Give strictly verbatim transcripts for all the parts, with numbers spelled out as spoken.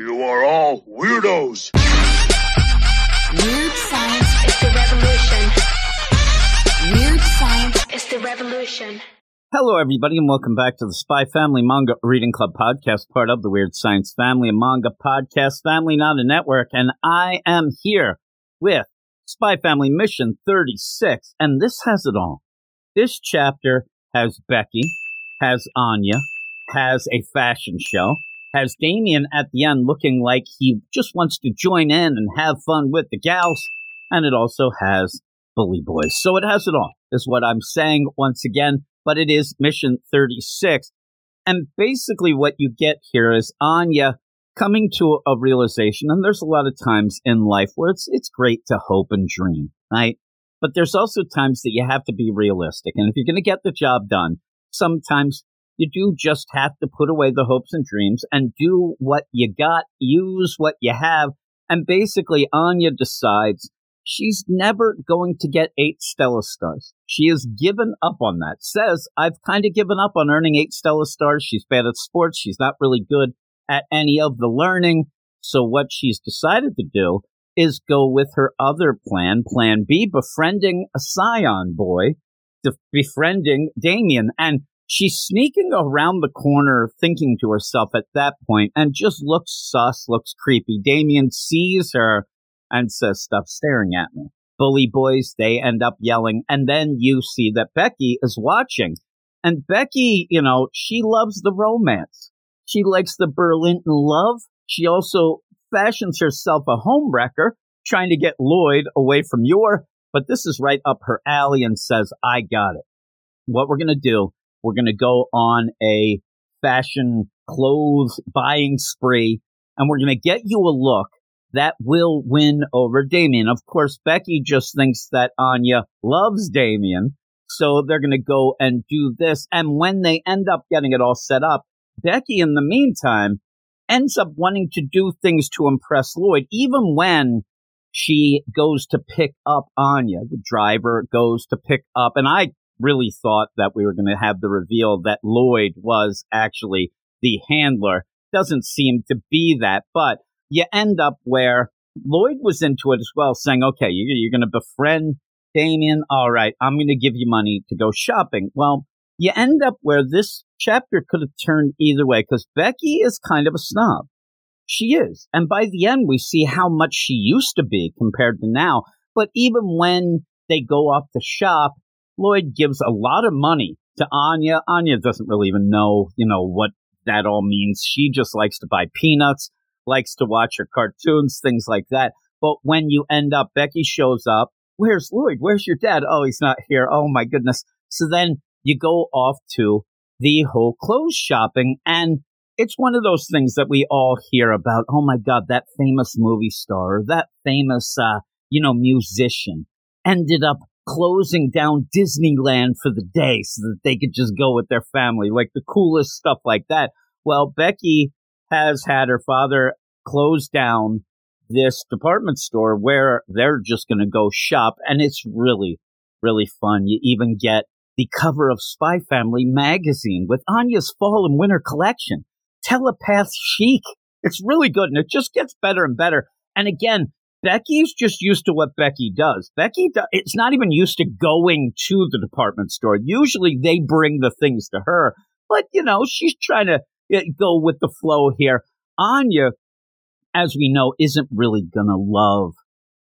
You are all weirdos. Weird science is the revolution. Weird science is the revolution. Hello, everybody, and welcome back to the Spy Family Manga Reading Club podcast, part of the Weird Science Family, a manga podcast family, not a network. And I am here with Spy Family Mission thirty-six, and this has it all. This chapter has Becky, has Anya, has a fashion show, has Damien at the end looking like he just wants to join in and have fun with the gals, and it also has Bully Boys. So it has it all, is what I'm saying once again. But it is Mission thirty-six. And basically what you get here is Anya coming to a realization, and there's a lot of times in life where it's it's great to hope and dream, right? But there's also times that you have to be realistic. And if you're going to get the job done, sometimes you do just have to put away the hopes and dreams and do what you got, use what you have. And basically Anya decides she's never going to get eight Stella stars. She has given up on that. Says, I've kind of given up on earning eight Stella stars. She's bad at sports. She's not really good at any of the learning. So what she's decided to do is go with her other plan, plan B, befriending a Scion boy, befriending Damien. And she's sneaking around the corner, thinking to herself at that point, and just looks sus, looks creepy. Damien sees her and says, stop staring at me. Bully Boys, they end up yelling. And then you see that Becky is watching. And Becky, you know, she loves the romance. She likes the Burlington love. She also fashions herself a homewrecker, trying to get Lloyd away from Yor. But this is right up her alley and says, I got it. What we're going to do, we're going to go on a fashion clothes buying spree, and we're going to get you a look that will win over Damien. Of course, Becky just thinks that Anya loves Damien, so they're going to go and do this. And when they end up getting it all set up, Becky, in the meantime, ends up wanting to do things to impress Lloyd, even when she goes to pick up Anya. The driver goes to pick up, and I really thought that we were going to have the reveal that Lloyd was actually the handler. Doesn't seem to be that, but you end up where Lloyd was into it as well, saying, okay, you're going to befriend Damien. All right, I'm going to give you money to go shopping. Well, you end up where this chapter could have turned either way, because Becky is kind of a snob. She is. And by the end, we see how much she used to be compared to now. But even when they go off to shop, Lloyd gives a lot of money to Anya. Anya doesn't really even know, you know, what that all means. She just likes to buy peanuts, likes to watch her cartoons, things like that. But when you end up, Becky shows up. Where's Lloyd? Where's your dad? Oh, he's not here. Oh, my goodness. So then you go off to the whole clothes shopping. And it's one of those things that we all hear about. Oh, my God, that famous movie star, or that famous, uh, you know, musician ended up closing down Disneyland for the day so that they could just go with their family, like the coolest stuff like that. Well, Becky has had her father close down this department store where they're just going to go shop. And it's really, really fun. You even get the cover of Spy Family magazine with Anya's fall and winter collection, Telepath Chic. It's really good, and it just gets better and better. And again, Becky's just used to what Becky does. Becky, do- it's not even used to going to the department store. Usually they bring the things to her, but, you know, she's trying to go with the flow here. Anya, as we know, isn't really going to love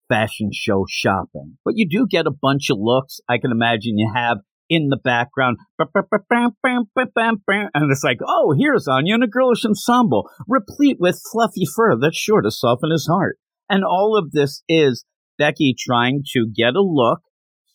fashion show shopping. But you do get a bunch of looks I can imagine you have in the background. And it's like, oh, here's Anya in a girlish ensemble, replete with fluffy fur that's sure to soften his heart. And all of this is Becky trying to get a look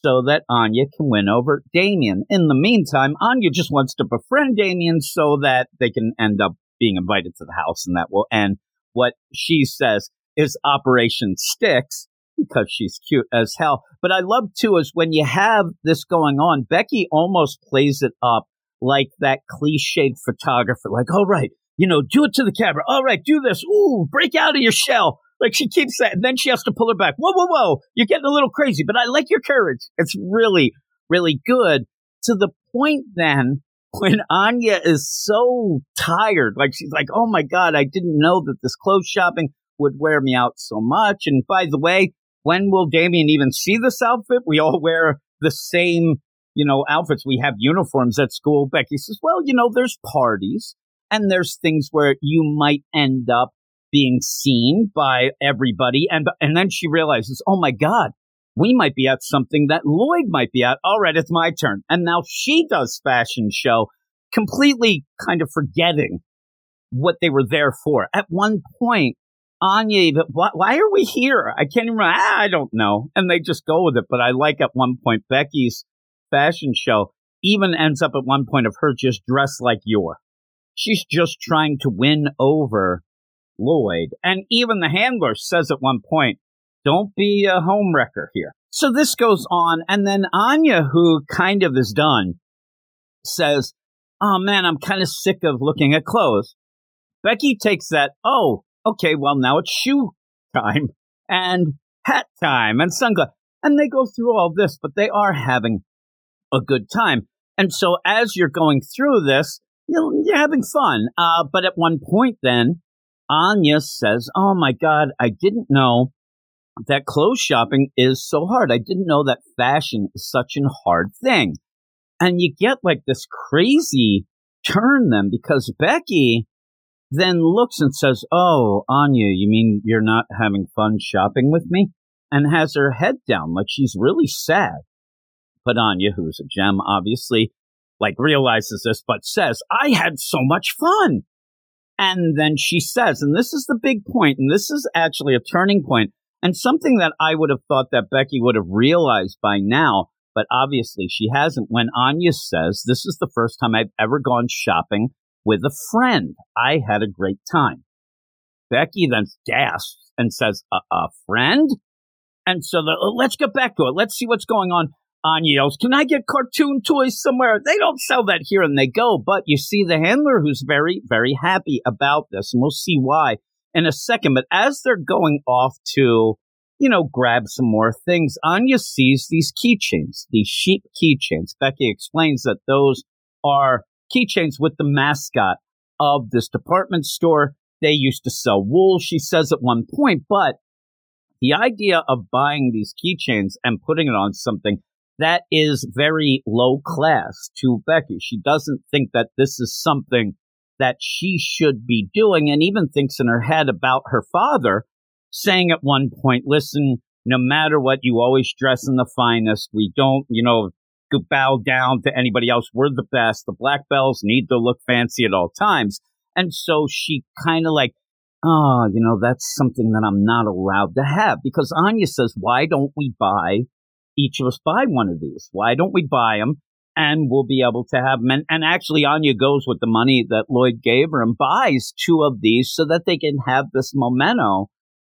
so that Anya can win over Damien. In the meantime, Anya just wants to befriend Damien so that they can end up being invited to the house, and that will end what she says is Operation Sticks, because she's cute as hell. But I love, too, is when you have this going on, Becky almost plays it up like that cliched photographer, like, all right, you know, do it to the camera. All right, do this. Ooh, break out of your shell. Like, she keeps that, and then she has to pull her back. Whoa, whoa, whoa, you're getting a little crazy, but I like your courage. It's really, really good, to the point then when Anya is so tired, like she's like, oh my God, I didn't know that this clothes shopping would wear me out so much. And by the way, when will Damien even see this outfit? We all wear the same, you know, outfits. We have uniforms at school. Becky says, well, you know, there's parties and there's things where you might end up being seen by everybody. And and then she realizes, oh my God, we might be at something that Lloyd might be at. All right, it's my turn. And now she does fashion show, completely kind of forgetting what they were there for. At one point, Anya even, why, why are we here? I can't even, I don't know. And they just go with it. But I like at one point, Becky's fashion show even ends up at one point of her just dressed like Yor. She's just trying to win over Lloyd. And even the handler says at one point, don't be a homewrecker here. So this goes on. And then Anya, who kind of is done, says, oh, man, I'm kind of sick of looking at clothes. Becky takes that, oh, okay, well, now it's shoe time and hat time and sunglasses. And they go through all this, but they are having a good time. And so as you're going through this, you're having fun. Uh, but at one point then, Anya says, oh, my God, I didn't know that clothes shopping is so hard. I didn't know that fashion is such a hard thing. And you get like this crazy turn then, because Becky then looks and says, oh, Anya, you mean you're not having fun shopping with me? And has her head down like she's really sad. But Anya, who's a gem, obviously, like realizes this, but says, I had so much fun. And then she says, and this is the big point, and this is actually a turning point, and something that I would have thought that Becky would have realized by now, but obviously she hasn't. When Anya says, this is the first time I've ever gone shopping with a friend. I had a great time. Becky then gasps and says, a, a friend? And so the, let's get back to it. Let's see what's going on. Anya yells, can I get cartoon toys somewhere? They don't sell that here. And they go. But you see the handler who's very, very happy about this. And we'll see why in a second. But as they're going off to, you know, grab some more things, Anya sees these keychains, these sheep keychains. Becky explains that those are keychains with the mascot of this department store. They used to sell wool, she says at one point. But the idea of buying these keychains and putting it on something, that is very low class to Becky. She doesn't think that this is something that she should be doing, and even thinks in her head about her father saying at one point, listen, no matter what, you always dress in the finest. We don't, you know, bow down to anybody else. We're the best. The Blackbells need to look fancy at all times. And so she kind of like, oh, you know, that's something that I'm not allowed to have. Because Anya says, why don't we buy, each of us buy one of these? Why don't we buy them? And we'll be able to have them. And, and actually, Anya goes with the money that Lloyd gave her and buys two of these so that they can have this memento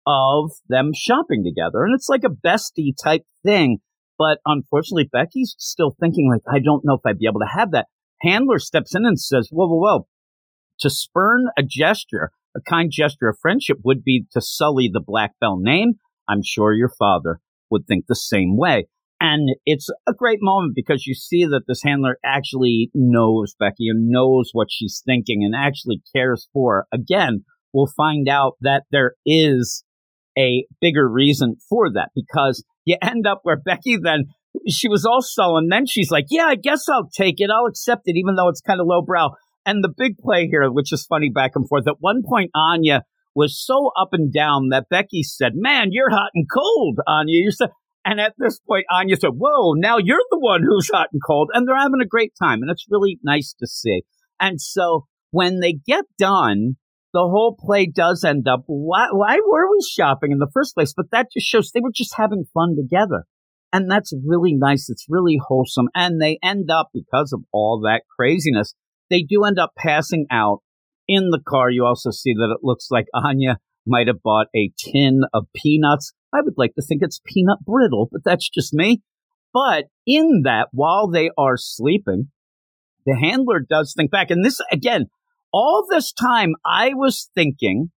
of them shopping together. And it's like a bestie type thing. But unfortunately, Becky's still thinking, like, I don't know if I'd be able to have that. Handler steps in and says, whoa, whoa, whoa. To spurn a gesture, a kind gesture of friendship would be to sully the Blackbell name. I'm sure your father would think the same way. And it's a great moment because you see that this handler actually knows Becky and knows what she's thinking and actually cares for her. Again, we'll find out that there is a bigger reason for that, because you end up where Becky then, she was all sullen, then she's like, yeah, I guess I'll take it. I'll accept it, even though it's kind of lowbrow. And the big play here, which is funny back and forth, at one point Anya was so up and down that Becky said, man, you're hot and cold, Anya. You're so... And at this point, Anya said, whoa, now you're the one who's hot and cold. And they're having a great time. And it's really nice to see. And so when they get done, the whole play does end up, why, why were we shopping in the first place? But that just shows they were just having fun together. And that's really nice. It's really wholesome. And they end up, because of all that craziness, they do end up passing out in the car. You also see that it looks like Anya might have bought a tin of peanuts. I would like to think it's peanut brittle, but that's just me. But in that, while they are sleeping, the handler does think back. And this, again, all this time, I was thinking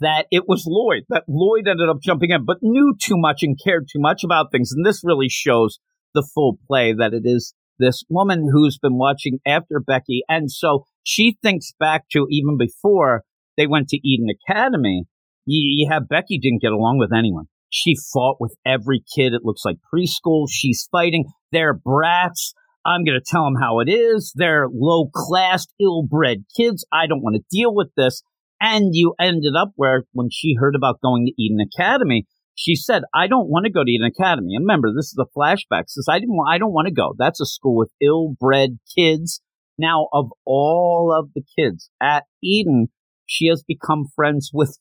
that it was Lloyd, that Lloyd ended up jumping in, but knew too much and cared too much about things. And this really shows the full play that it is this woman who's been watching after Becky. And so she thinks back to even before they went to Eden Academy. You, you have Becky didn't get along with anyone. She fought with every kid. It looks like preschool. She's fighting. They're brats. I'm going to tell them how it is. They're low-class, ill-bred kids. I don't want to deal with this. And you ended up where when she heard about going to Eden Academy, she said, I don't want to go to Eden Academy. And remember, this is a flashback. Says, I didn't. I don't want to go. That's a school with ill-bred kids. Now, of all of the kids at Eden, she has become friends with,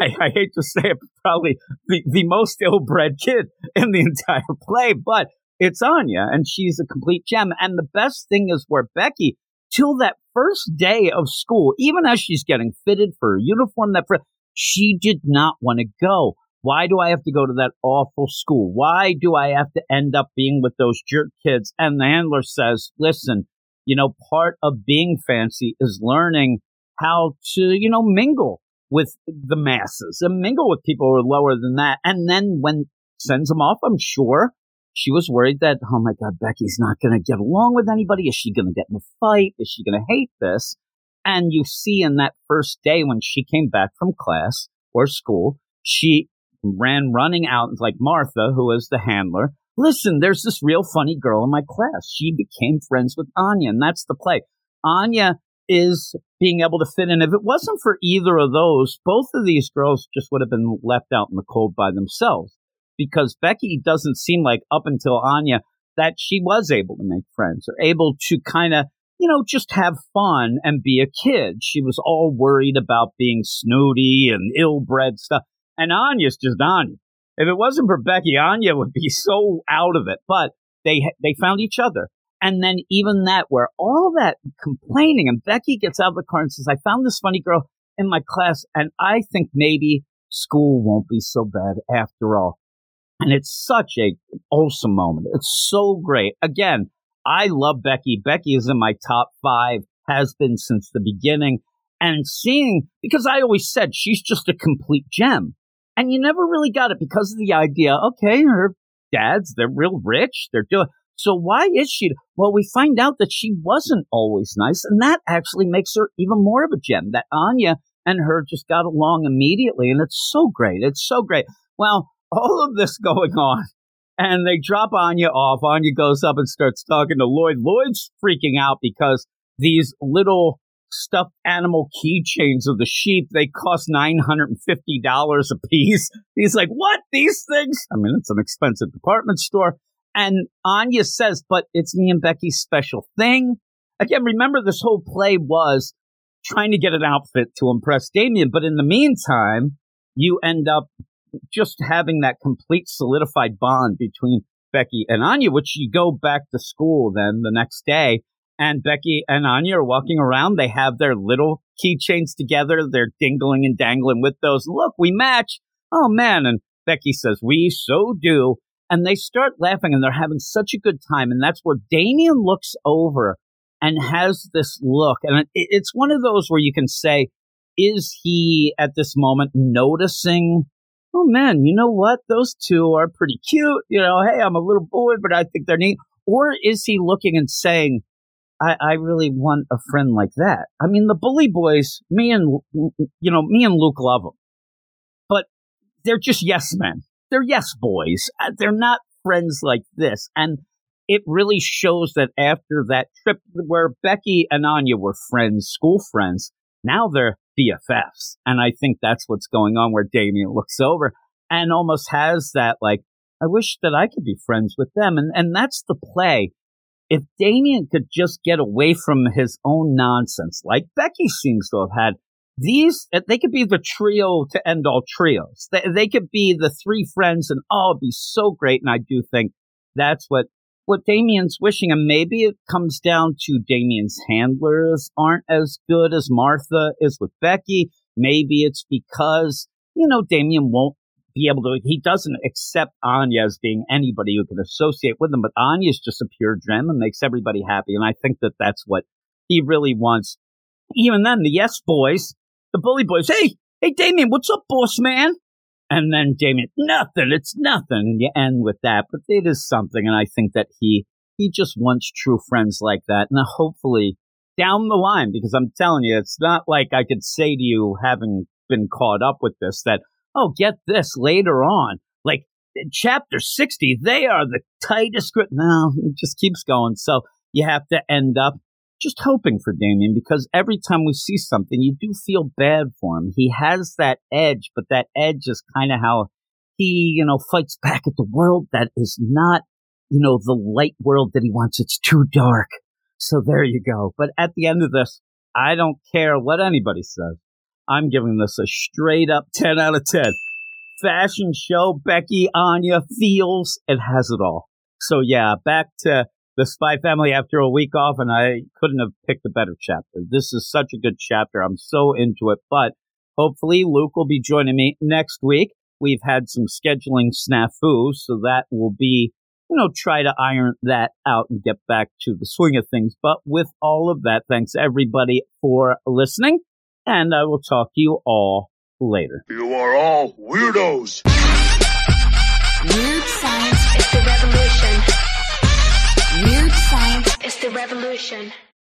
I, I hate to say it, probably the, the most ill-bred kid in the entire play, but it's Anya, and she's a complete gem. And the best thing is where Becky, till that first day of school, even as she's getting fitted for her uniform, that fr- she did not want to go. Why do I have to go to that awful school? Why do I have to end up being with those jerk kids? And the handler says, listen, you know, part of being fancy is learning how to, you know, mingle with the masses and mingle with people who are lower than that. And then when sends them off, I'm sure she was worried that, oh my God, Becky's not going to get along with anybody. Is she going to get in a fight? Is she going to hate this? And you see in that first day when she came back from class or school, she ran running out like Martha, who is the handler. Listen, there's this real funny girl in my class. She became friends with Anya, and that's the play. Anya is being able to fit in. If it wasn't for either of those, both of these girls just would have been left out in the cold by themselves, because Becky doesn't seem like, up until Anya, that she was able to make friends or able to kind of, you know, just have fun and be a kid. She was all worried about being snooty and ill-bred stuff. And Anya's just Anya. If it wasn't for Becky, Anya would be so out of it. But they they found each other. And then even that, where all that complaining, and Becky gets out of the car and says, I found this funny girl in my class, and I think maybe school won't be so bad after all. And it's such a awesome moment. It's so great. Again, I love Becky. Becky is in my top five, has been since the beginning. And seeing, because I always said she's just a complete gem. And you never really got it because of the idea, okay, her dads, they're real rich. They're doing, so why is she? Well, we find out that she wasn't always nice. And that actually makes her even more of a gem, that Anya and her just got along immediately. And it's so great. It's so great. Well, all of this going on, and they drop Anya off. Anya goes up and starts talking to Lloyd. Lloyd's freaking out because these little stuffed animal keychains of the sheep, they cost nine hundred fifty dollars a piece. He's like, what? These things? I mean, it's an expensive department store. And Anya says, but it's me and Becky's special thing. Again, remember, this whole play was trying to get an outfit to impress Damien. But in the meantime, you end up just having that complete solidified bond between Becky and Anya, which you go back to school then the next day. And Becky and Anya are walking around. They have their little keychains together. They're dingling and dangling with those. Look, we match. Oh, man. And Becky says, we so do. And they start laughing, and they're having such a good time. And that's where Damien looks over and has this look. And it, it's one of those where you can say, is he at this moment noticing, oh, man, you know what? Those two are pretty cute. You know, hey, I'm a little boy, but I think they're neat. Or is he looking and saying, I, I really want a friend like that. I mean, the bully boys, me and, you know, me and Luke love them, but they're just yes men. They're yes boys. They're not friends like this. And it really shows that after that trip where Becky and Anya were friends, school friends, now they're B F Fs. And I think that's what's going on, where Damien looks over and almost has that, like, I wish that I could be friends with them. And, and that's the play. If Damien could just get away from his own nonsense, like Becky seems to have had, these, they could be the trio to end all trios. They, they could be the three friends, and oh, it'd be so great. And I do think that's what, what Damien's wishing. And maybe it comes down to Damien's handlers aren't as good as Martha is with Becky. Maybe it's because, you know, Damien won't be able to, he doesn't accept Anya as being anybody who can associate with him, but Anya's just a pure gem and makes everybody happy. And I think that that's what he really wants. Even then, the yes boys, the bully boys, hey, hey, Damien, what's up, boss man? And then Damien, nothing, it's nothing. And you end with that, but it is something. And I think that he He just wants true friends like that. And hopefully down the line, because I'm telling you, it's not like I could say to you, having been caught up with this, that, oh, get this later on. Like in chapter sixty, they are the tightest grip. No, it just keeps going. So you have to end up just hoping for Damien, because every time we see something, you do feel bad for him. He has that edge, but that edge is kind of how he, you know, fights back at the world that is not, you know, the light world that he wants. It's too dark. So there you go. But at the end of this, I don't care what anybody says. I'm giving this a straight up ten out of ten. Fashion show, Becky, Anya, feels, it has it all. So yeah, back to The Spy Family after a week off, and I couldn't have picked a better chapter. This is such a good chapter. I'm so into it. But hopefully Luke will be joining me next week. We've had some scheduling snafus, so that will be, you know, try to iron that out and get back to the swing of things. But with all of that, thanks everybody for listening, and I will talk to you all later. You are all weirdos. Weird science is the revolution. Weird science is the revolution.